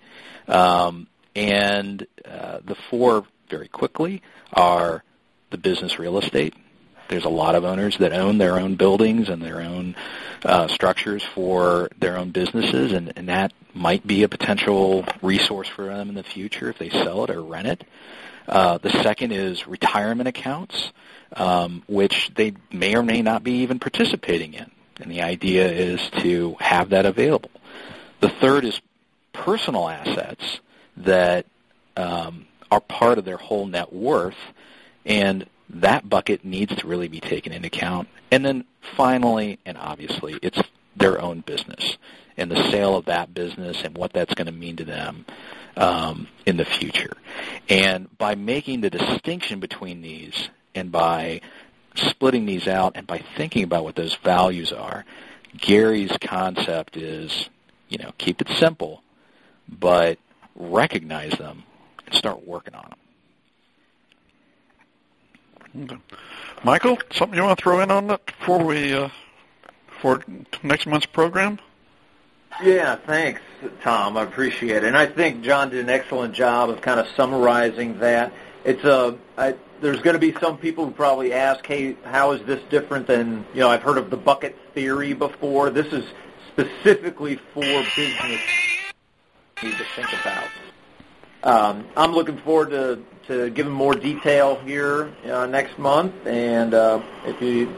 Um, and uh, the four, very quickly, are the business real estate. There's a lot of owners that own their own buildings and their own uh, structures for their own businesses, and, and that might be a potential resource for them in the future if they sell it or rent it. Uh, the second is retirement accounts, um, which they may or may not be even participating in, and the idea is to have that available. The third is personal assets that um, are part of their whole net worth, and that bucket needs to really be taken into account. And then finally, and obviously, it's their own business and the sale of that business and what that's going to mean to them um, in the future. And by making the distinction between these and by splitting these out and by thinking about what those values are, Gary's concept is, you know, keep it simple, but recognize them and start working on them. Michael, something you want to throw in on that before we uh, for next month's program? Yeah, thanks, Tom. I appreciate it. And I think John did an excellent job of kind of summarizing that. It's a I, there's going to be some people who probably ask, hey, how is this different than, you know, I've heard of the bucket theory before. This is specifically for business you need to think about. Um, I'm looking forward to, to giving more detail here uh, next month, and uh, if you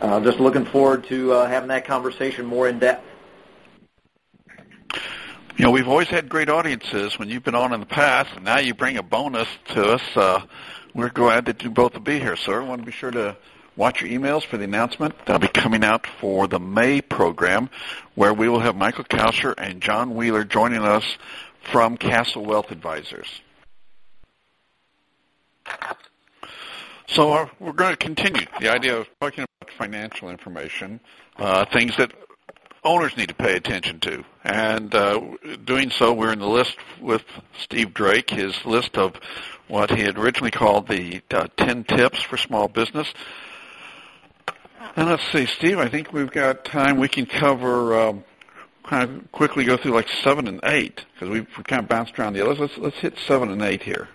uh, just looking forward to uh, having that conversation more in depth. You know, we've always had great audiences when you've been on in the past, and now you bring a bonus to us. Uh, we're glad that you both will be here, so everyone be sure to watch your emails for the announcement that'll be coming out for the May program, where we will have Michael Kauscher and John Wheeler joining us from Castle Wealth Advisors. So our, we're going to continue the idea of talking about financial information, uh, things that owners need to pay attention to. And uh, doing so, we're in the list with Steve Drake, his list of what he had originally called the uh, ten tips for small business. And let's see, Steve, I think we've got time. We can cover... Um, kind of quickly go through like seven and eight because we've kind of bounced around the others. Let's let's hit seven and eight here.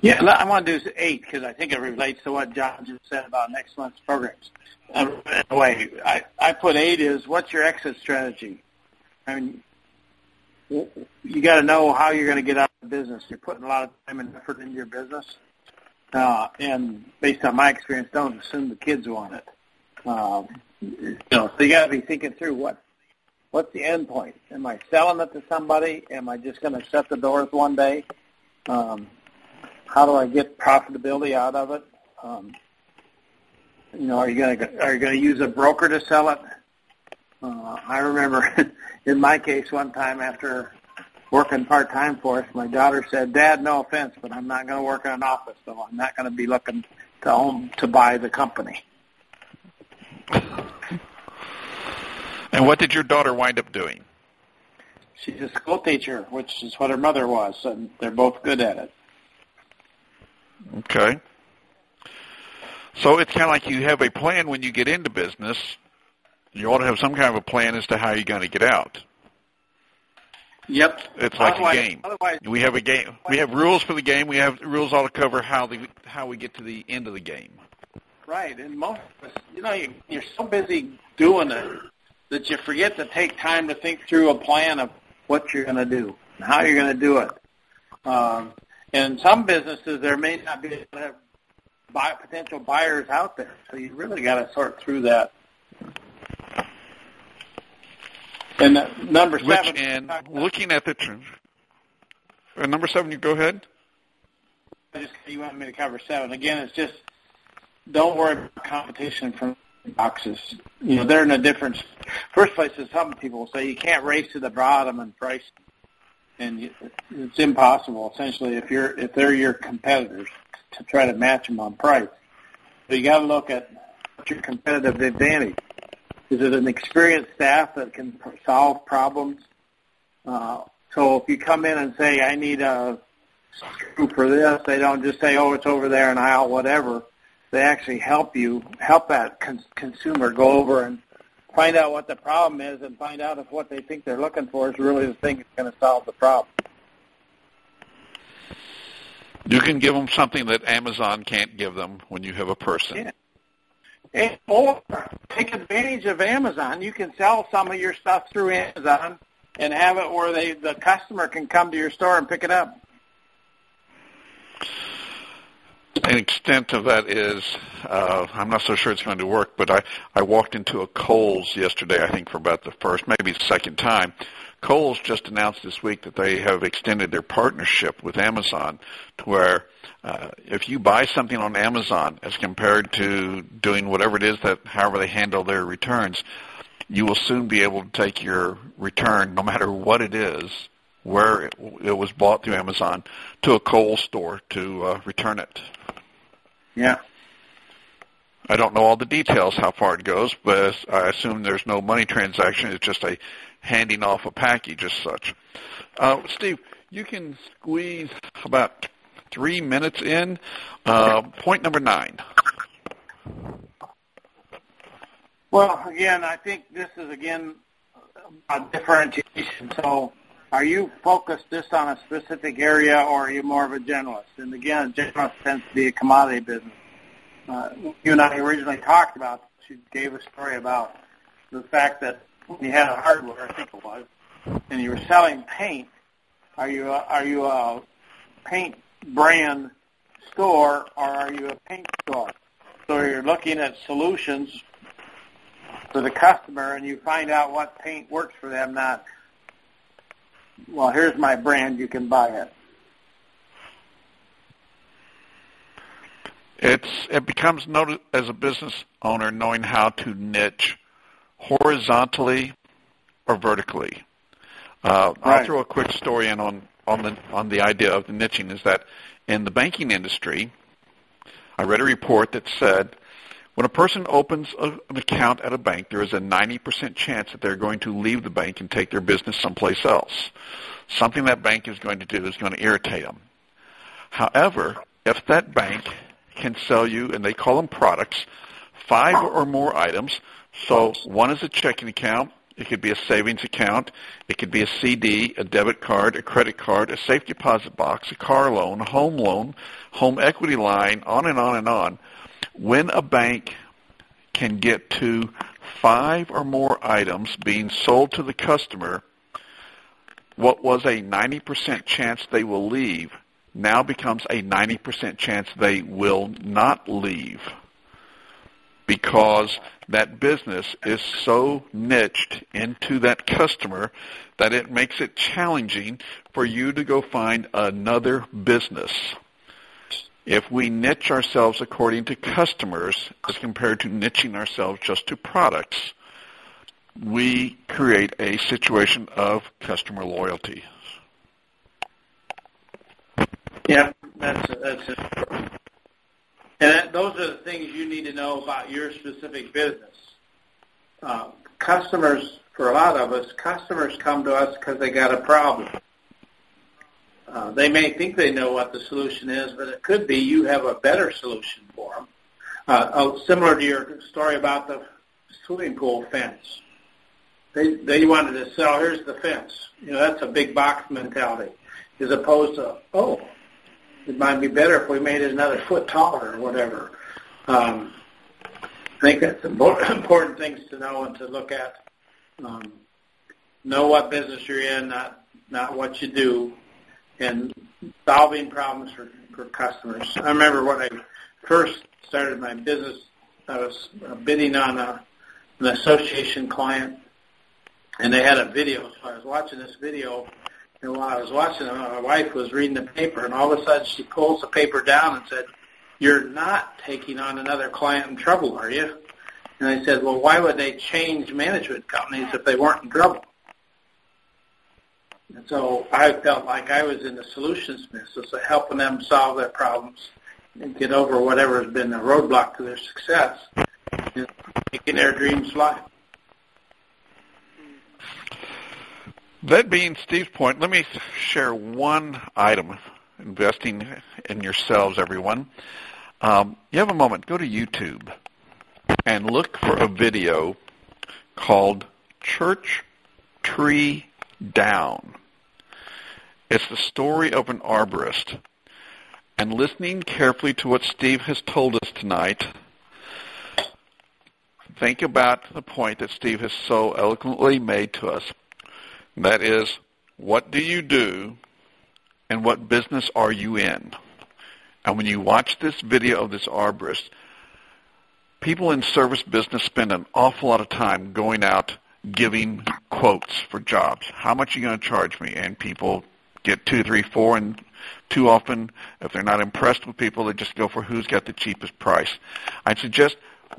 Yeah, I want to do eight because I think it relates to what John just said about next month's programs. Um, anyway, I, I put eight is what's your exit strategy? I mean, you got to know how you're going to get out of the business. You're putting a lot of time and effort into your business, uh, and based on my experience, don't assume the kids want it. Um, you know, so you got to be thinking through what. What's the end point? Am I selling it to somebody? Am I just going to shut the doors one day? Um, how do I get profitability out of it? Um, you know, are you going to are you going to use a broker to sell it? Uh, I remember in my case one time after working part time for us, my daughter said, "Dad, no offense, but I'm not going to work in an office, so I'm not going to be looking to own to buy the company." And what did your daughter wind up doing? She's a school teacher, which is what her mother was, and they're both good at it. Okay. So it's kind of like you have a plan when you get into business. You ought to have some kind of a plan as to how you're going to get out. Yep. It's like otherwise, a game. Otherwise, we have a game. We have rules for the game. We have rules all to cover how the how we get to the end of the game. Right, and most of us, you know, you, you're so busy doing it that you forget to take time to think through a plan of what you're going to do and how you're going to do it. Um, and in some businesses, there may not be buy, potential buyers out there, so you really got to sort through that. And uh, number seven. Which, and looking at the trend. Uh, number seven, you go ahead. I just, you want me to cover seven. Again, it's just don't worry about competition from boxes. You know, they're in a different first place is some people say you can't race to the bottom in price, and you, it's impossible essentially if you're if they're your competitors to try to match them on price. So you got to look at what's your competitive advantage. Is it an experienced staff that can solve problems? Uh, so if you come in and say I need a group or this. They don't just say, oh, it's over there in aisle whatever. They actually help you, help that con- consumer go over and find out what the problem is and find out if what they think they're looking for is really the thing that's going to solve the problem. You can give them something that Amazon can't give them when you have a person. Yeah. And or take advantage of Amazon. You can sell some of your stuff through Amazon and have it where they, the customer can come to your store and pick it up. An extent of that is, uh, I'm not so sure it's going to work, but I, I walked into a Kohl's yesterday, I think for about the first, maybe the second time. Kohl's just announced this week that they have extended their partnership with Amazon to where uh, if you buy something on Amazon as compared to doing whatever it is that however they handle their returns, you will soon be able to take your return, no matter what it is, where it, it was bought through Amazon, to a Kohl's store to uh, return it. Yeah. I don't know all the details how far it goes, but I assume there's no money transaction. It's just a handing off a package as such. Uh, Steve, you can squeeze about three minutes in. Uh, point number nine. Well, again, I think this is, again, a differentiation. So are you focused just on a specific area, or are you more of a generalist? And, again, a generalist tends to be a commodity business. Uh, you and I originally talked about, she gave a story about the fact that you had a hardware, I think it was, and you were selling paint. Are you a, are you a paint brand store, or are you a paint store? So you're looking at solutions for the customer, and you find out what paint works for them, not, well, here's my brand, you can buy it. It's, it becomes noted as a business owner knowing how to niche horizontally or vertically. Uh, right. I'll throw a quick story in on, on the on the idea of the niching is that in the banking industry, I read a report that said when a person opens a, an account at a bank, there is a ninety percent chance that they're going to leave the bank and take their business someplace else. Something that bank is going to do is going to irritate them. However, if that bank can sell you, and they call them products, five or more items. So one is a checking account. It could be a savings account. It could be a C D, a debit card, a credit card, a safe deposit box, a car loan, a home loan, home equity line, on and on and on. When a bank can get to five or more items being sold to the customer, what was a ninety percent chance they will leave now becomes a ninety percent chance they will not leave because that business is so niched into that customer that it makes it challenging for you to go find another business. If we niche ourselves according to customers as compared to niching ourselves just to products, we create a situation of customer loyalty. Yeah, that's that's it. And that, those are the things you need to know about your specific business. Uh, customers, for a lot of us, customers come to us because they got a problem. Uh, they may think they know what the solution is, but it could be you have a better solution for them. Uh, oh, similar to your story about the swimming pool fence, they they wanted to sell. Here's the fence. You know, that's a big box mentality, as opposed to oh. It might be better if we made it another foot taller or whatever. Um, I think that's important things to know and to look at. Um, know what business you're in, not not what you do, and solving problems for, for customers. I remember when I first started my business, I was bidding on a, an association client, and they had a video. So I was watching this video. And while I was watching it, my wife was reading the paper, and all of a sudden she pulls the paper down and said, "You're not taking on another client in trouble, are you?" And I said, "Well, why would they change management companies if they weren't in trouble?" And so I felt like I was in the solutions business, helping them solve their problems and get over whatever has been a roadblock to their success and making their dreams fly. That being Steve's point, let me share one item Investing in Yourselves, everyone. Um, you have a moment, go to YouTube and look for a video called Church Tree Down. It's the story of an arborist. And listening carefully to what Steve has told us tonight, think about the point that Steve has so eloquently made to us. That is, what do you do and what business are you in? And when you watch this video of this arborist, people in service business spend an awful lot of time going out giving quotes for jobs. How much are you going to charge me? And people get two, three, four, and too often, if they're not impressed with people, they just go for who's got the cheapest price. I'd suggest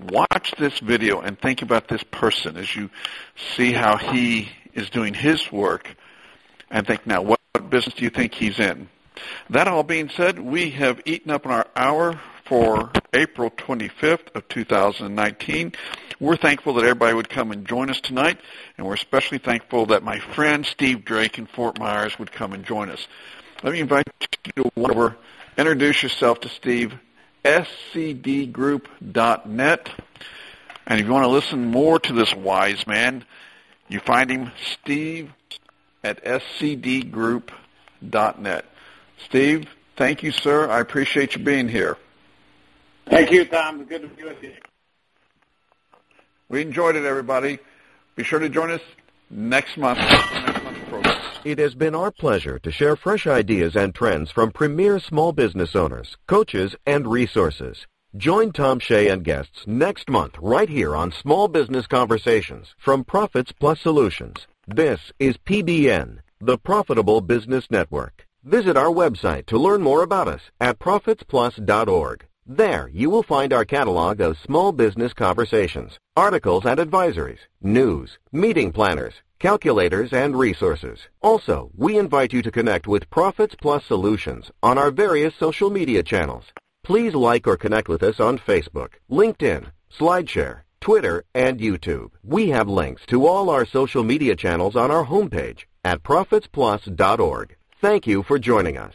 watch this video and think about this person as you see how he is doing his work and think, now, what, what business do you think he's in? That all being said, we have eaten up in our hour for April twenty-fifth of two thousand nineteen. We're thankful that everybody would come and join us tonight, and we're especially thankful that my friend Steve Drake in Fort Myers would come and join us. Let me invite you to walk over, introduce yourself to Steve, S C D group dot net. And if you want to listen more to this wise man, you find him, Steve, at S C D group dot net. Steve, thank you, sir. I appreciate you being here. Thank you, Tom. It's good to be with you. We enjoyed it, everybody. Be sure to join us next month. Next month's program. It has been our pleasure to share fresh ideas and trends from premier small business owners, coaches, and resources. Join Tom Shea and guests next month right here on Small Business Conversations from Profits Plus Solutions. This is P B N, the Profitable Business Network. Visit our website to learn more about us at profits plus dot org. There, you will find our catalog of small business conversations, articles and advisories, news, meeting planners, calculators, and resources. Also, we invite you to connect with Profits Plus Solutions on our various social media channels. Please like or connect with us on Facebook, LinkedIn, SlideShare, Twitter, and YouTube. We have links to all our social media channels on our homepage at profits plus dot org. Thank you for joining us.